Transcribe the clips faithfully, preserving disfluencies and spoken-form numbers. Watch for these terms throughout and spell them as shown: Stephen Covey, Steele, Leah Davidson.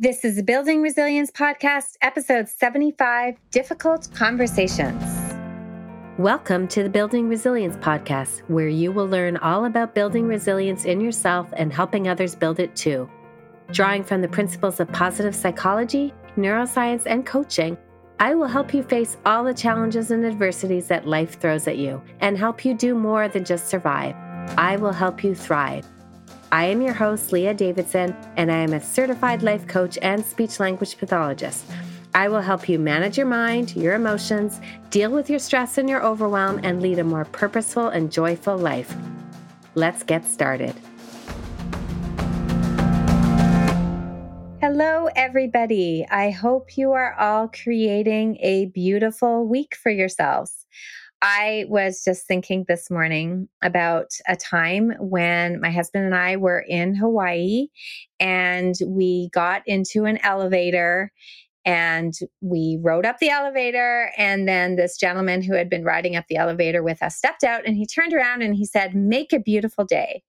This is the Building Resilience Podcast, episode seventy-five, Difficult Conversations. Welcome to the Building Resilience Podcast, where you will learn all about building resilience in yourself and helping others build it too. Drawing from the principles of positive psychology, neuroscience, and coaching, I will help you face all the challenges and adversities that life throws at you and help you do more than just survive. I will help you thrive. I am your host, Leah Davidson, and I am a certified life coach and speech-language pathologist. I will help you manage your mind, your emotions, deal with your stress and your overwhelm, and lead a more purposeful and joyful life. Let's get started. Hello, everybody. I hope you are all creating a beautiful week for yourselves. I was just thinking this morning about a time when my husband and I were in Hawaii and we got into an elevator and we rode up the elevator. And then this gentleman who had been riding up the elevator with us stepped out and he turned around and he said, "Make a beautiful day."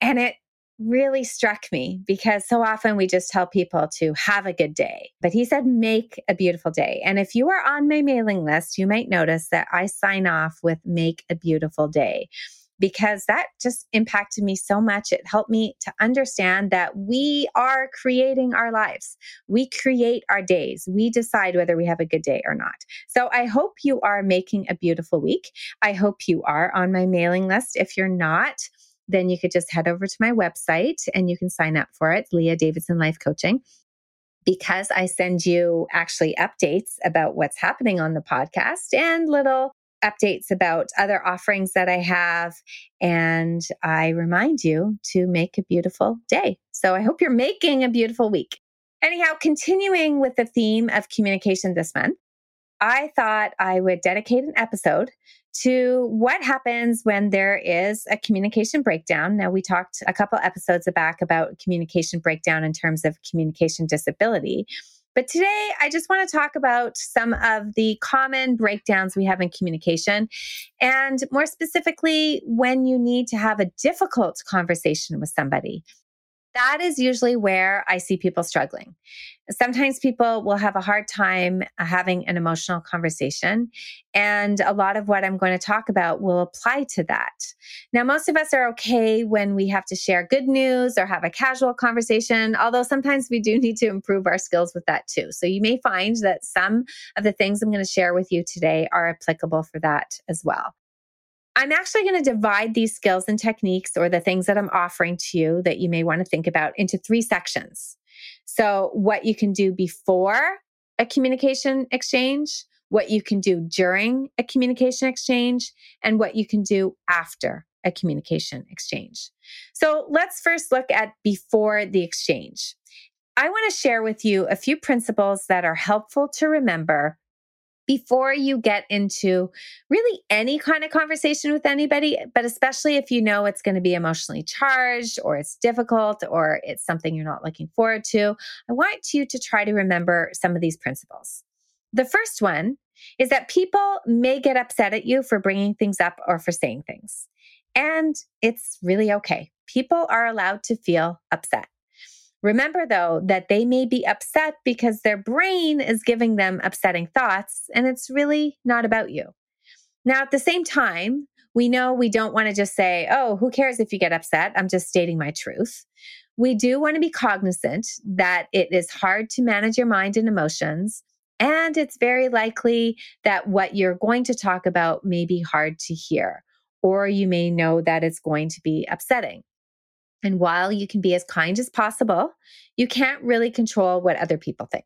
And it really struck me because so often we just tell people to have a good day. But he said, make a beautiful day. And if you are on my mailing list, you might notice that I sign off with make a beautiful day because that just impacted me so much. It helped me to understand that we are creating our lives. We create our days. We decide whether we have a good day or not. So I hope you are making a beautiful week. I hope you are on my mailing list. If you're not, then you could just head over to my website and you can sign up for it, Leah Davidson Life Coaching, because I send you actually updates about what's happening on the podcast and little updates about other offerings that I have. And I remind you to make a beautiful day. So I hope you're making a beautiful week. Anyhow, continuing with the theme of communication this month, I thought I would dedicate an episode to what happens when there is a communication breakdown. Now, we talked a couple episodes back about communication breakdown in terms of communication disability. But today, I just want to talk about some of the common breakdowns we have in communication. And more specifically, when you need to have a difficult conversation with somebody. That is usually where I see people struggling. Sometimes people will have a hard time having an emotional conversation. And a lot of what I'm going to talk about will apply to that. Now, most of us are okay when we have to share good news or have a casual conversation, although sometimes we do need to improve our skills with that too. So you may find that some of the things I'm going to share with you today are applicable for that as well. I'm actually going to divide these skills and techniques or the things that I'm offering to you that you may want to think about into three sections. So what you can do before a communication exchange, what you can do during a communication exchange, and what you can do after a communication exchange. So let's first look at before the exchange. I want to share with you a few principles that are helpful to remember before you get into really any kind of conversation with anybody, but especially if you know it's going to be emotionally charged or it's difficult or it's something you're not looking forward to, I want you to try to remember some of these principles. The first one is that people may get upset at you for bringing things up or for saying things. And it's really okay. People are allowed to feel upset. Remember, though, that they may be upset because their brain is giving them upsetting thoughts, and it's really not about you. Now, at the same time, we know we don't want to just say, oh, who cares if you get upset? I'm just stating my truth. We do want to be cognizant that it is hard to manage your mind and emotions, and it's very likely that what you're going to talk about may be hard to hear, or you may know that it's going to be upsetting. And while you can be as kind as possible, you can't really control what other people think.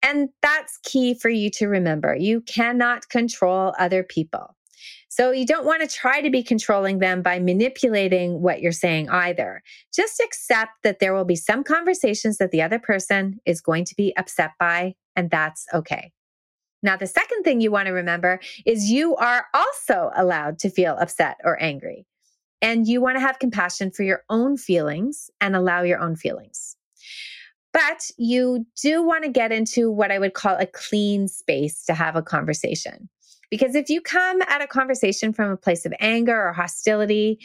And that's key for you to remember. You cannot control other people. So you don't want to try to be controlling them by manipulating what you're saying either. Just accept that there will be some conversations that the other person is going to be upset by, and that's okay. Now, the second thing you want to remember is you are also allowed to feel upset or angry. And you want to have compassion for your own feelings and allow your own feelings. But you do want to get into what I would call a clean space to have a conversation. Because if you come at a conversation from a place of anger or hostility,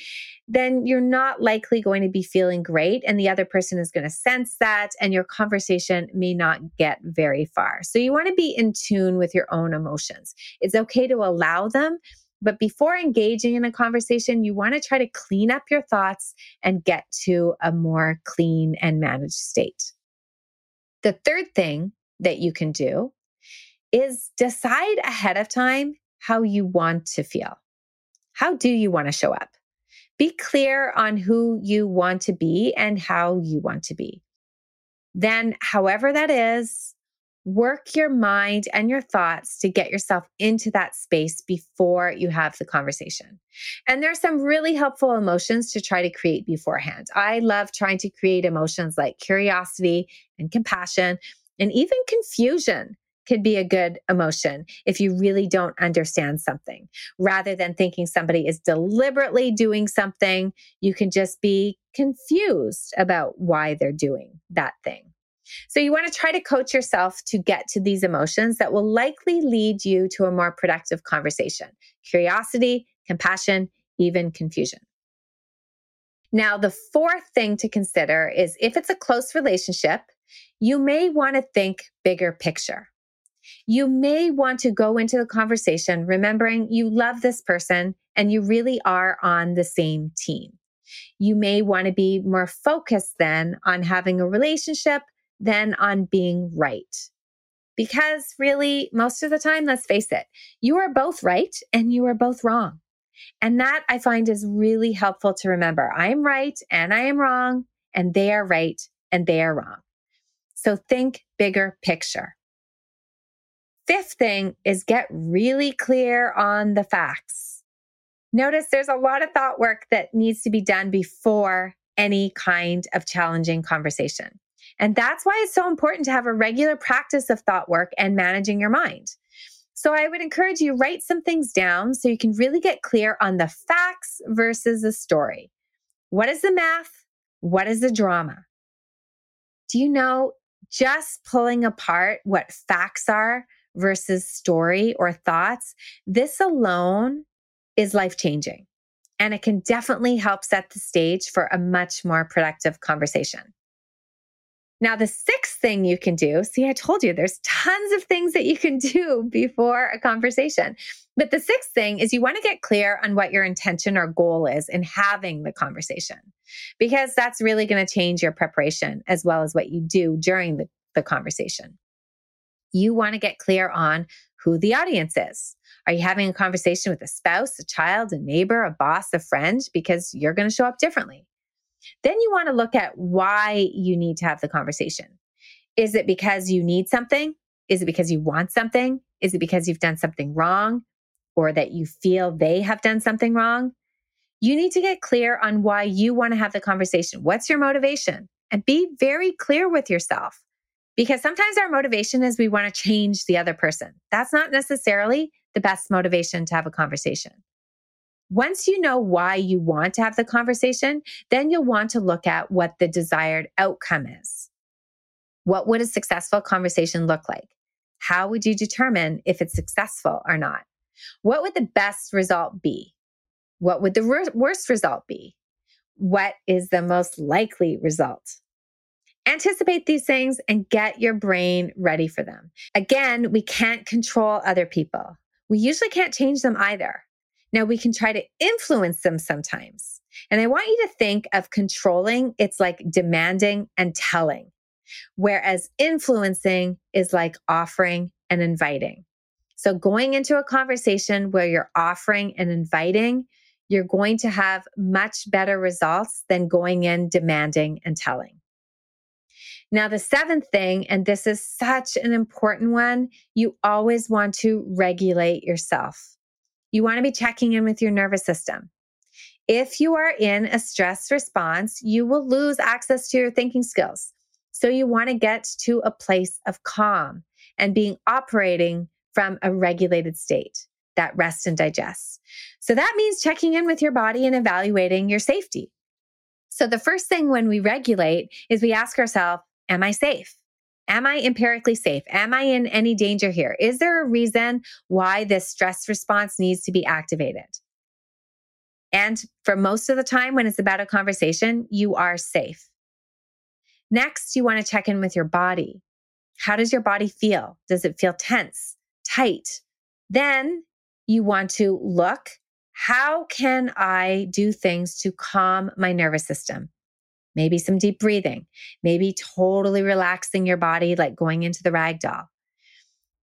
then you're not likely going to be feeling great, and the other person is going to sense that, and your conversation may not get very far. So you want to be in tune with your own emotions. It's okay to allow them, but before engaging in a conversation, you want to try to clean up your thoughts and get to a more clean and managed state. The third thing that you can do is decide ahead of time how you want to feel. How do you want to show up? Be clear on who you want to be and how you want to be. Then, however that is, work your mind and your thoughts to get yourself into that space before you have the conversation. And there's some really helpful emotions to try to create beforehand. I love trying to create emotions like curiosity and compassion, and even confusion could be a good emotion if you really don't understand something. Rather than thinking somebody is deliberately doing something, you can just be confused about why they're doing that thing. So you want to try to coach yourself to get to these emotions that will likely lead you to a more productive conversation. Curiosity, compassion, even confusion. Now, the fourth thing to consider is if it's a close relationship, you may want to think bigger picture. You may want to go into the conversation remembering you love this person and you really are on the same team. You may want to be more focused then on having a relationship than on being right. Because really, most of the time, let's face it, you are both right and you are both wrong. And that I find is really helpful to remember. I am right and I am wrong, and they are right and they are wrong. So think bigger picture. Fifth thing is get really clear on the facts. Notice there's a lot of thought work that needs to be done before any kind of challenging conversation. And that's why it's so important to have a regular practice of thought work and managing your mind. So I would encourage you to write some things down so you can really get clear on the facts versus the story. What is the math? What is the drama? Do you know, just pulling apart what facts are versus story or thoughts, this alone is life-changing. And it can definitely help set the stage for a much more productive conversation. Now, the sixth thing you can do, see, I told you there's tons of things that you can do before a conversation. But the sixth thing is you want to get clear on what your intention or goal is in having the conversation, because that's really going to change your preparation as well as what you do during the, the conversation. You want to get clear on who the audience is. Are you having a conversation with a spouse, a child, a neighbor, a boss, a friend? Because you're going to show up differently. Then you want to look at why you need to have the conversation. Is it because you need something? Is it because you want something? Is it because you've done something wrong or that you feel they have done something wrong? You need to get clear on why you want to have the conversation. What's your motivation? And be very clear with yourself, because sometimes our motivation is we want to change the other person. That's not necessarily the best motivation to have a conversation. Once you know why you want to have the conversation, then you'll want to look at what the desired outcome is. What would a successful conversation look like? How would you determine if it's successful or not? What would the best result be? What would the re- worst result be? What is the most likely result? Anticipate these things and get your brain ready for them. Again, we can't control other people. We usually can't change them either. Now, we can try to influence them sometimes. And I want you to think of controlling, it's like demanding and telling, whereas influencing is like offering and inviting. So going into a conversation where you're offering and inviting, you're going to have much better results than going in demanding and telling. Now, the seventh thing, and this is such an important one, you always want to regulate yourself. You want to be checking in with your nervous system. If you are in a stress response, you will lose access to your thinking skills. So you want to get to a place of calm and being operating from a regulated state, that rest and digest. So that means checking in with your body and evaluating your safety. So the first thing when we regulate is we ask ourselves, am I safe? Am I empirically safe? Am I in any danger here? Is there a reason why this stress response needs to be activated? And for most of the time when it's about a conversation, you are safe. Next, you want to check in with your body. How does your body feel? Does it feel tense, tight? Then you want to look, how can I do things to calm my nervous system? Maybe some deep breathing, maybe totally relaxing your body, like going into the rag doll.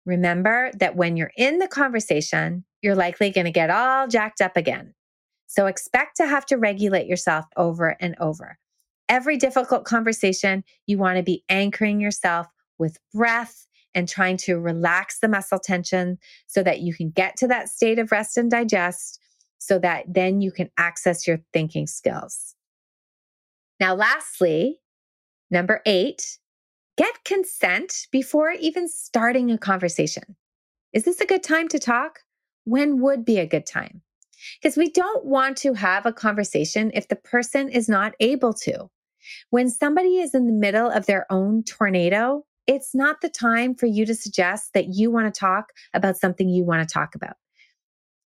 Remember that when you're in the conversation, you're likely going to get all jacked up again. So expect to have to regulate yourself over and over. Every difficult conversation, you want to be anchoring yourself with breath and trying to relax the muscle tension so that you can get to that state of rest and digest so that then you can access your thinking skills. Now, lastly, number eight, get consent before even starting a conversation. Is this a good time to talk? When would be a good time? Because we don't want to have a conversation if the person is not able to. When somebody is in the middle of their own tornado, it's not the time for you to suggest that you want to talk about something you want to talk about.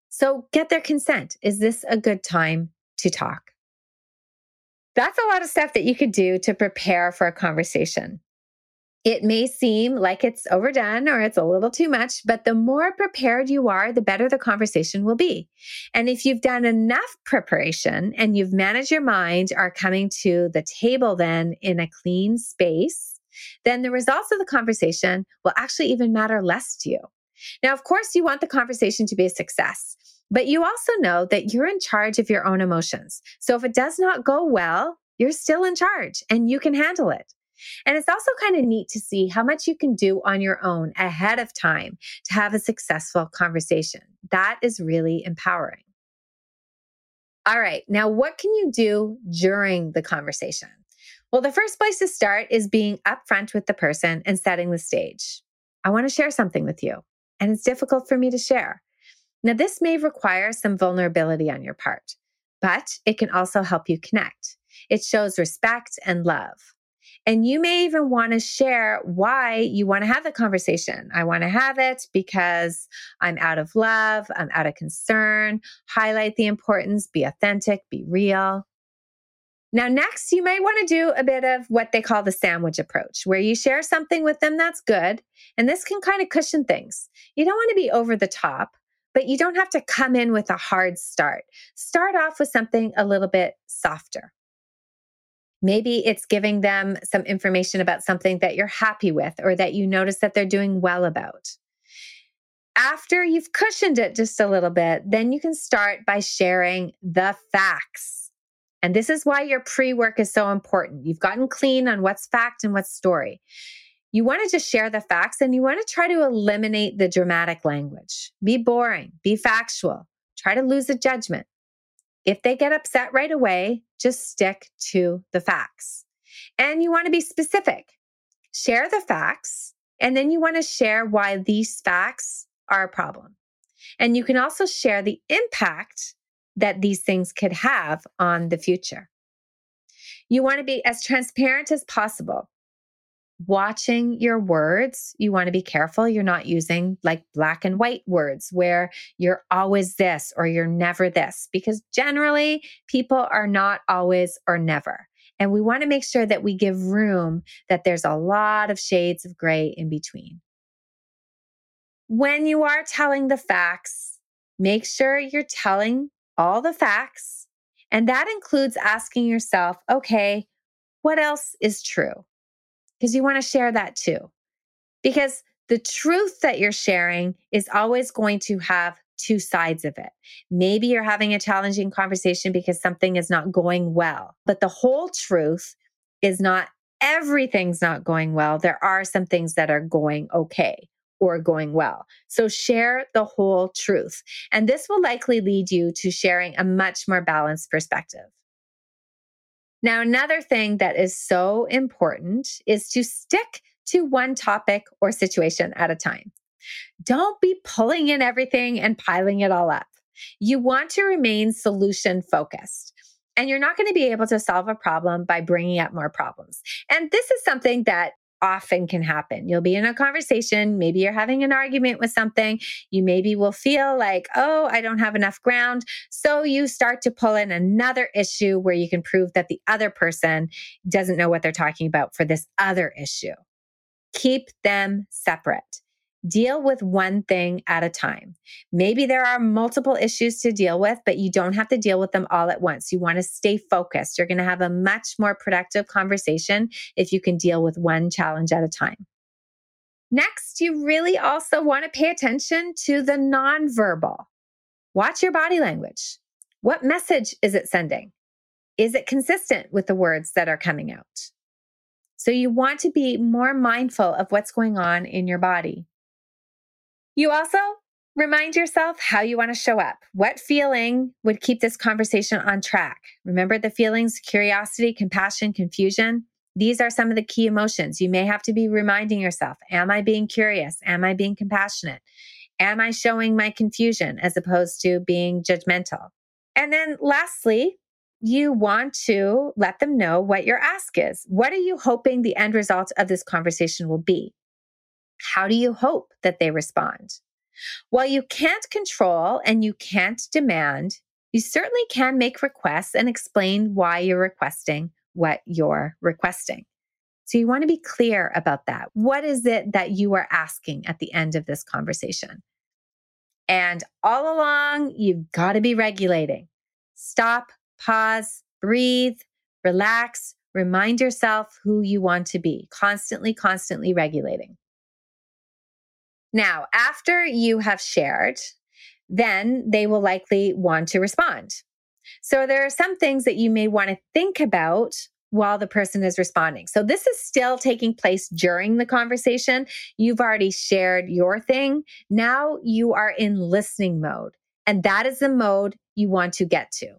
So get their consent. Is this a good time to talk? That's a lot of stuff that you could do to prepare for a conversation. It may seem like it's overdone or it's a little too much, but the more prepared you are, the better the conversation will be. And if you've done enough preparation and you've managed your mind, are coming to the table then in a clean space, then the results of the conversation will actually even matter less to you. Now, of course, you want the conversation to be a success, but you also know that you're in charge of your own emotions. So if it does not go well, you're still in charge and you can handle it. And it's also kind of neat to see how much you can do on your own ahead of time to have a successful conversation. That is really empowering. All right, now what can you do during the conversation? Well, the first place to start is being upfront with the person and setting the stage. I want to share something with you, and it's difficult for me to share. Now, this may require some vulnerability on your part, but it can also help you connect. It shows respect and love. And you may even want to share why you want to have the conversation. I want to have it because I'm out of love, I'm out of concern. Highlight the importance, be authentic, be real. Now, next, you might want to do a bit of what they call the sandwich approach, where you share something with them that's good. And this can kind of cushion things. You don't want to be over the top, but you don't have to come in with a hard start. Start off with something a little bit softer. Maybe it's giving them some information about something that you're happy with or that you notice that they're doing well about. After you've cushioned it just a little bit, then you can start by sharing the facts. And this is why your pre-work is so important. You've gotten clean on what's fact and what's story. You want to just share the facts and you want to try to eliminate the dramatic language. Be boring, be factual, try to lose the judgment. If they get upset right away, just stick to the facts. And you want to be specific. Share the facts, and then you want to share why these facts are a problem. And you can also share the impact that these things could have on the future. You want to be as transparent as possible. Watching your words, you want to be careful you're not using like black and white words where you're always this or you're never this, because generally people are not always or never. And we want to make sure that we give room, that there's a lot of shades of gray in between. When you are telling the facts, make sure you're telling all the facts, and that includes asking yourself, okay, what else is true? Because you want to share that too. Because the truth that you're sharing is always going to have two sides of it. Maybe you're having a challenging conversation because something is not going well, but the whole truth is not everything's not going well. There are some things that are going okay or going well. So share the whole truth. And this will likely lead you to sharing a much more balanced perspective. Now, another thing that is so important is to stick to one topic or situation at a time. Don't be pulling in everything and piling it all up. You want to remain solution focused. And you're not going to be able to solve a problem by bringing up more problems. And this is something that often can happen. You'll be in a conversation. Maybe you're having an argument with something. You maybe will feel like, oh, I don't have enough ground. So you start to pull in another issue where you can prove that the other person doesn't know what they're talking about for this other issue. Keep them separate. Deal with one thing at a time. Maybe there are multiple issues to deal with, but you don't have to deal with them all at once. You want to stay focused. You're going to have a much more productive conversation if you can deal with one challenge at a time. Next, you really also want to pay attention to the nonverbal. Watch your body language. What message is it sending? Is it consistent with the words that are coming out? So you want to be more mindful of what's going on in your body. You also remind yourself how you want to show up. What feeling would keep this conversation on track? Remember the feelings, curiosity, compassion, confusion. These are some of the key emotions. You may have to be reminding yourself, am I being curious? Am I being compassionate? Am I showing my confusion as opposed to being judgmental? And then lastly, you want to let them know what your ask is. What are you hoping the end result of this conversation will be? How do you hope that they respond? While you can't control and you can't demand, you certainly can make requests and explain why you're requesting what you're requesting. So you want to be clear about that. What is it that you are asking at the end of this conversation? And all along, you've got to be regulating. Stop, pause, breathe, relax, remind yourself who you want to be, constantly, constantly regulating. Now, after you have shared, then they will likely want to respond. So there are some things that you may want to think about while the person is responding. So this is still taking place during the conversation. You've already shared your thing. Now you are in listening mode, and that is the mode you want to get to.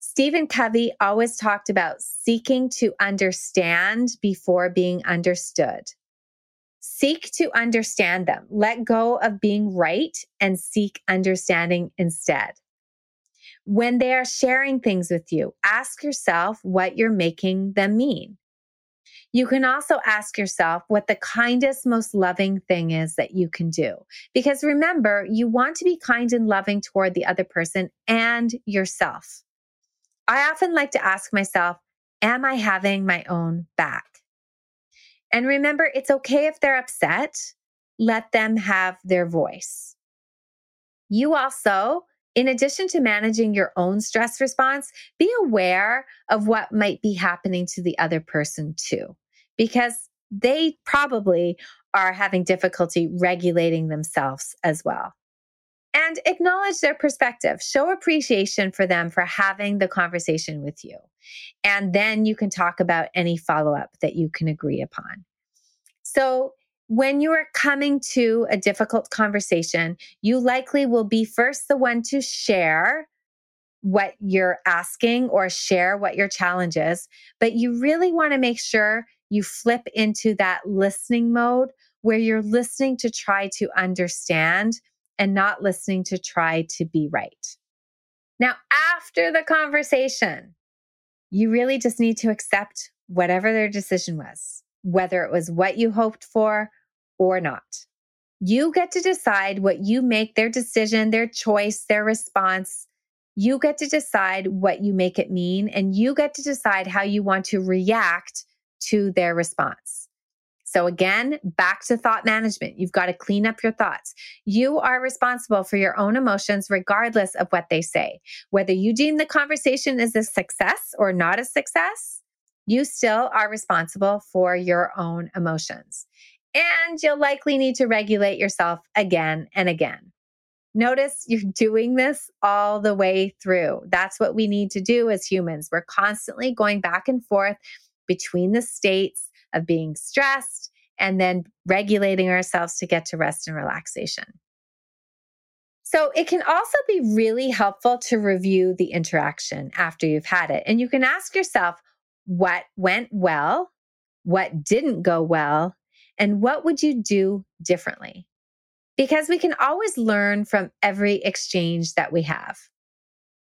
Stephen Covey always talked about seeking to understand before being understood. Seek to understand them. Let go of being right and seek understanding instead. When they are sharing things with you, ask yourself what you're making them mean. You can also ask yourself what the kindest, most loving thing is that you can do. Because remember, you want to be kind and loving toward the other person and yourself. I often like to ask myself, am I having my own back? And remember, it's okay if they're upset. Let them have their voice. You also, in addition to managing your own stress response, be aware of what might be happening to the other person too, because they probably are having difficulty regulating themselves as well. And acknowledge their perspective. Show appreciation for them for having the conversation with you. And then you can talk about any follow-up that you can agree upon. So when you are coming to a difficult conversation, you likely will be first the one to share what you're asking or share what your challenge is. But you really want to make sure you flip into that listening mode where you're listening to try to understand and not listening to try to be right. Now, after the conversation, you really just need to accept whatever their decision was, whether it was what you hoped for or not. You get to decide what you make their decision, their choice, their response. You get to decide what you make it mean, and you get to decide how you want to react to their response. So again, back to thought management. You've got to clean up your thoughts. You are responsible for your own emotions regardless of what they say. Whether you deem the conversation as a success or not a success, you still are responsible for your own emotions. And you'll likely need to regulate yourself again and again. Notice you're doing this all the way through. That's what we need to do as humans. We're constantly going back and forth between the states of being stressed and then regulating ourselves to get to rest and relaxation. So it can also be really helpful to review the interaction after you've had it. And you can ask yourself what went well, what didn't go well, and what would you do differently? Because we can always learn from every exchange that we have.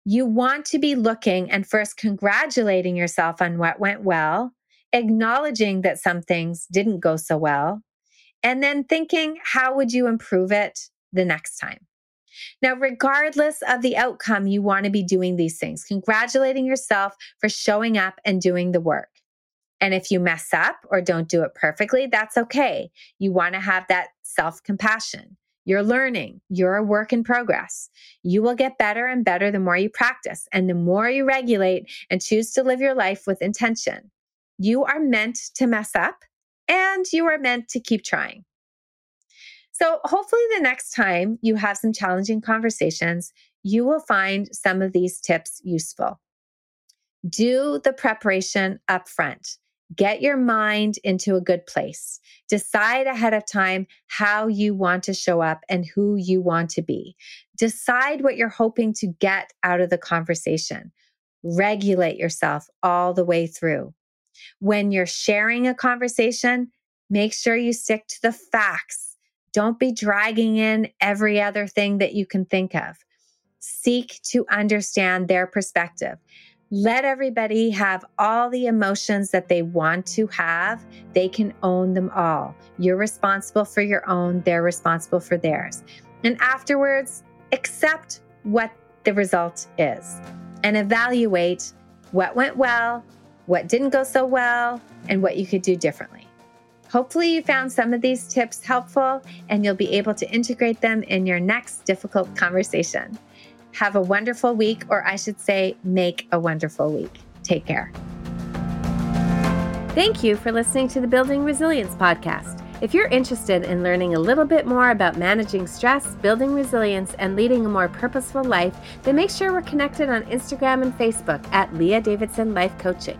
You want to be looking and first congratulating yourself on what went well, acknowledging that some things didn't go so well, and then thinking, how would you improve it the next time? Now, regardless of the outcome, you want to be doing these things, congratulating yourself for showing up and doing the work. And if you mess up or don't do it perfectly, that's okay. You want to have that self-compassion. You're learning. You're a work in progress. You will get better and better the more you practice and the more you regulate and choose to live your life with intention. You are meant to mess up and you are meant to keep trying. So hopefully the next time you have some challenging conversations, you will find some of these tips useful. Do the preparation up front. Get your mind into a good place. Decide ahead of time how you want to show up and who you want to be. Decide what you're hoping to get out of the conversation. Regulate yourself all the way through. When you're sharing a conversation, make sure you stick to the facts. Don't be dragging in every other thing that you can think of. Seek to understand their perspective. Let everybody have all the emotions that they want to have. They can own them all. You're responsible for your own. They're responsible for theirs. And afterwards, accept what the result is and evaluate what went well, what didn't go so well, and what you could do differently. Hopefully you found some of these tips helpful and you'll be able to integrate them in your next difficult conversation. Have a wonderful week, or I should say, make a wonderful week. Take care. Thank you for listening to the Building Resilience podcast. If you're interested in learning a little bit more about managing stress, building resilience, and leading a more purposeful life, then make sure we're connected on Instagram and Facebook at Leah Davidson Life Coaching.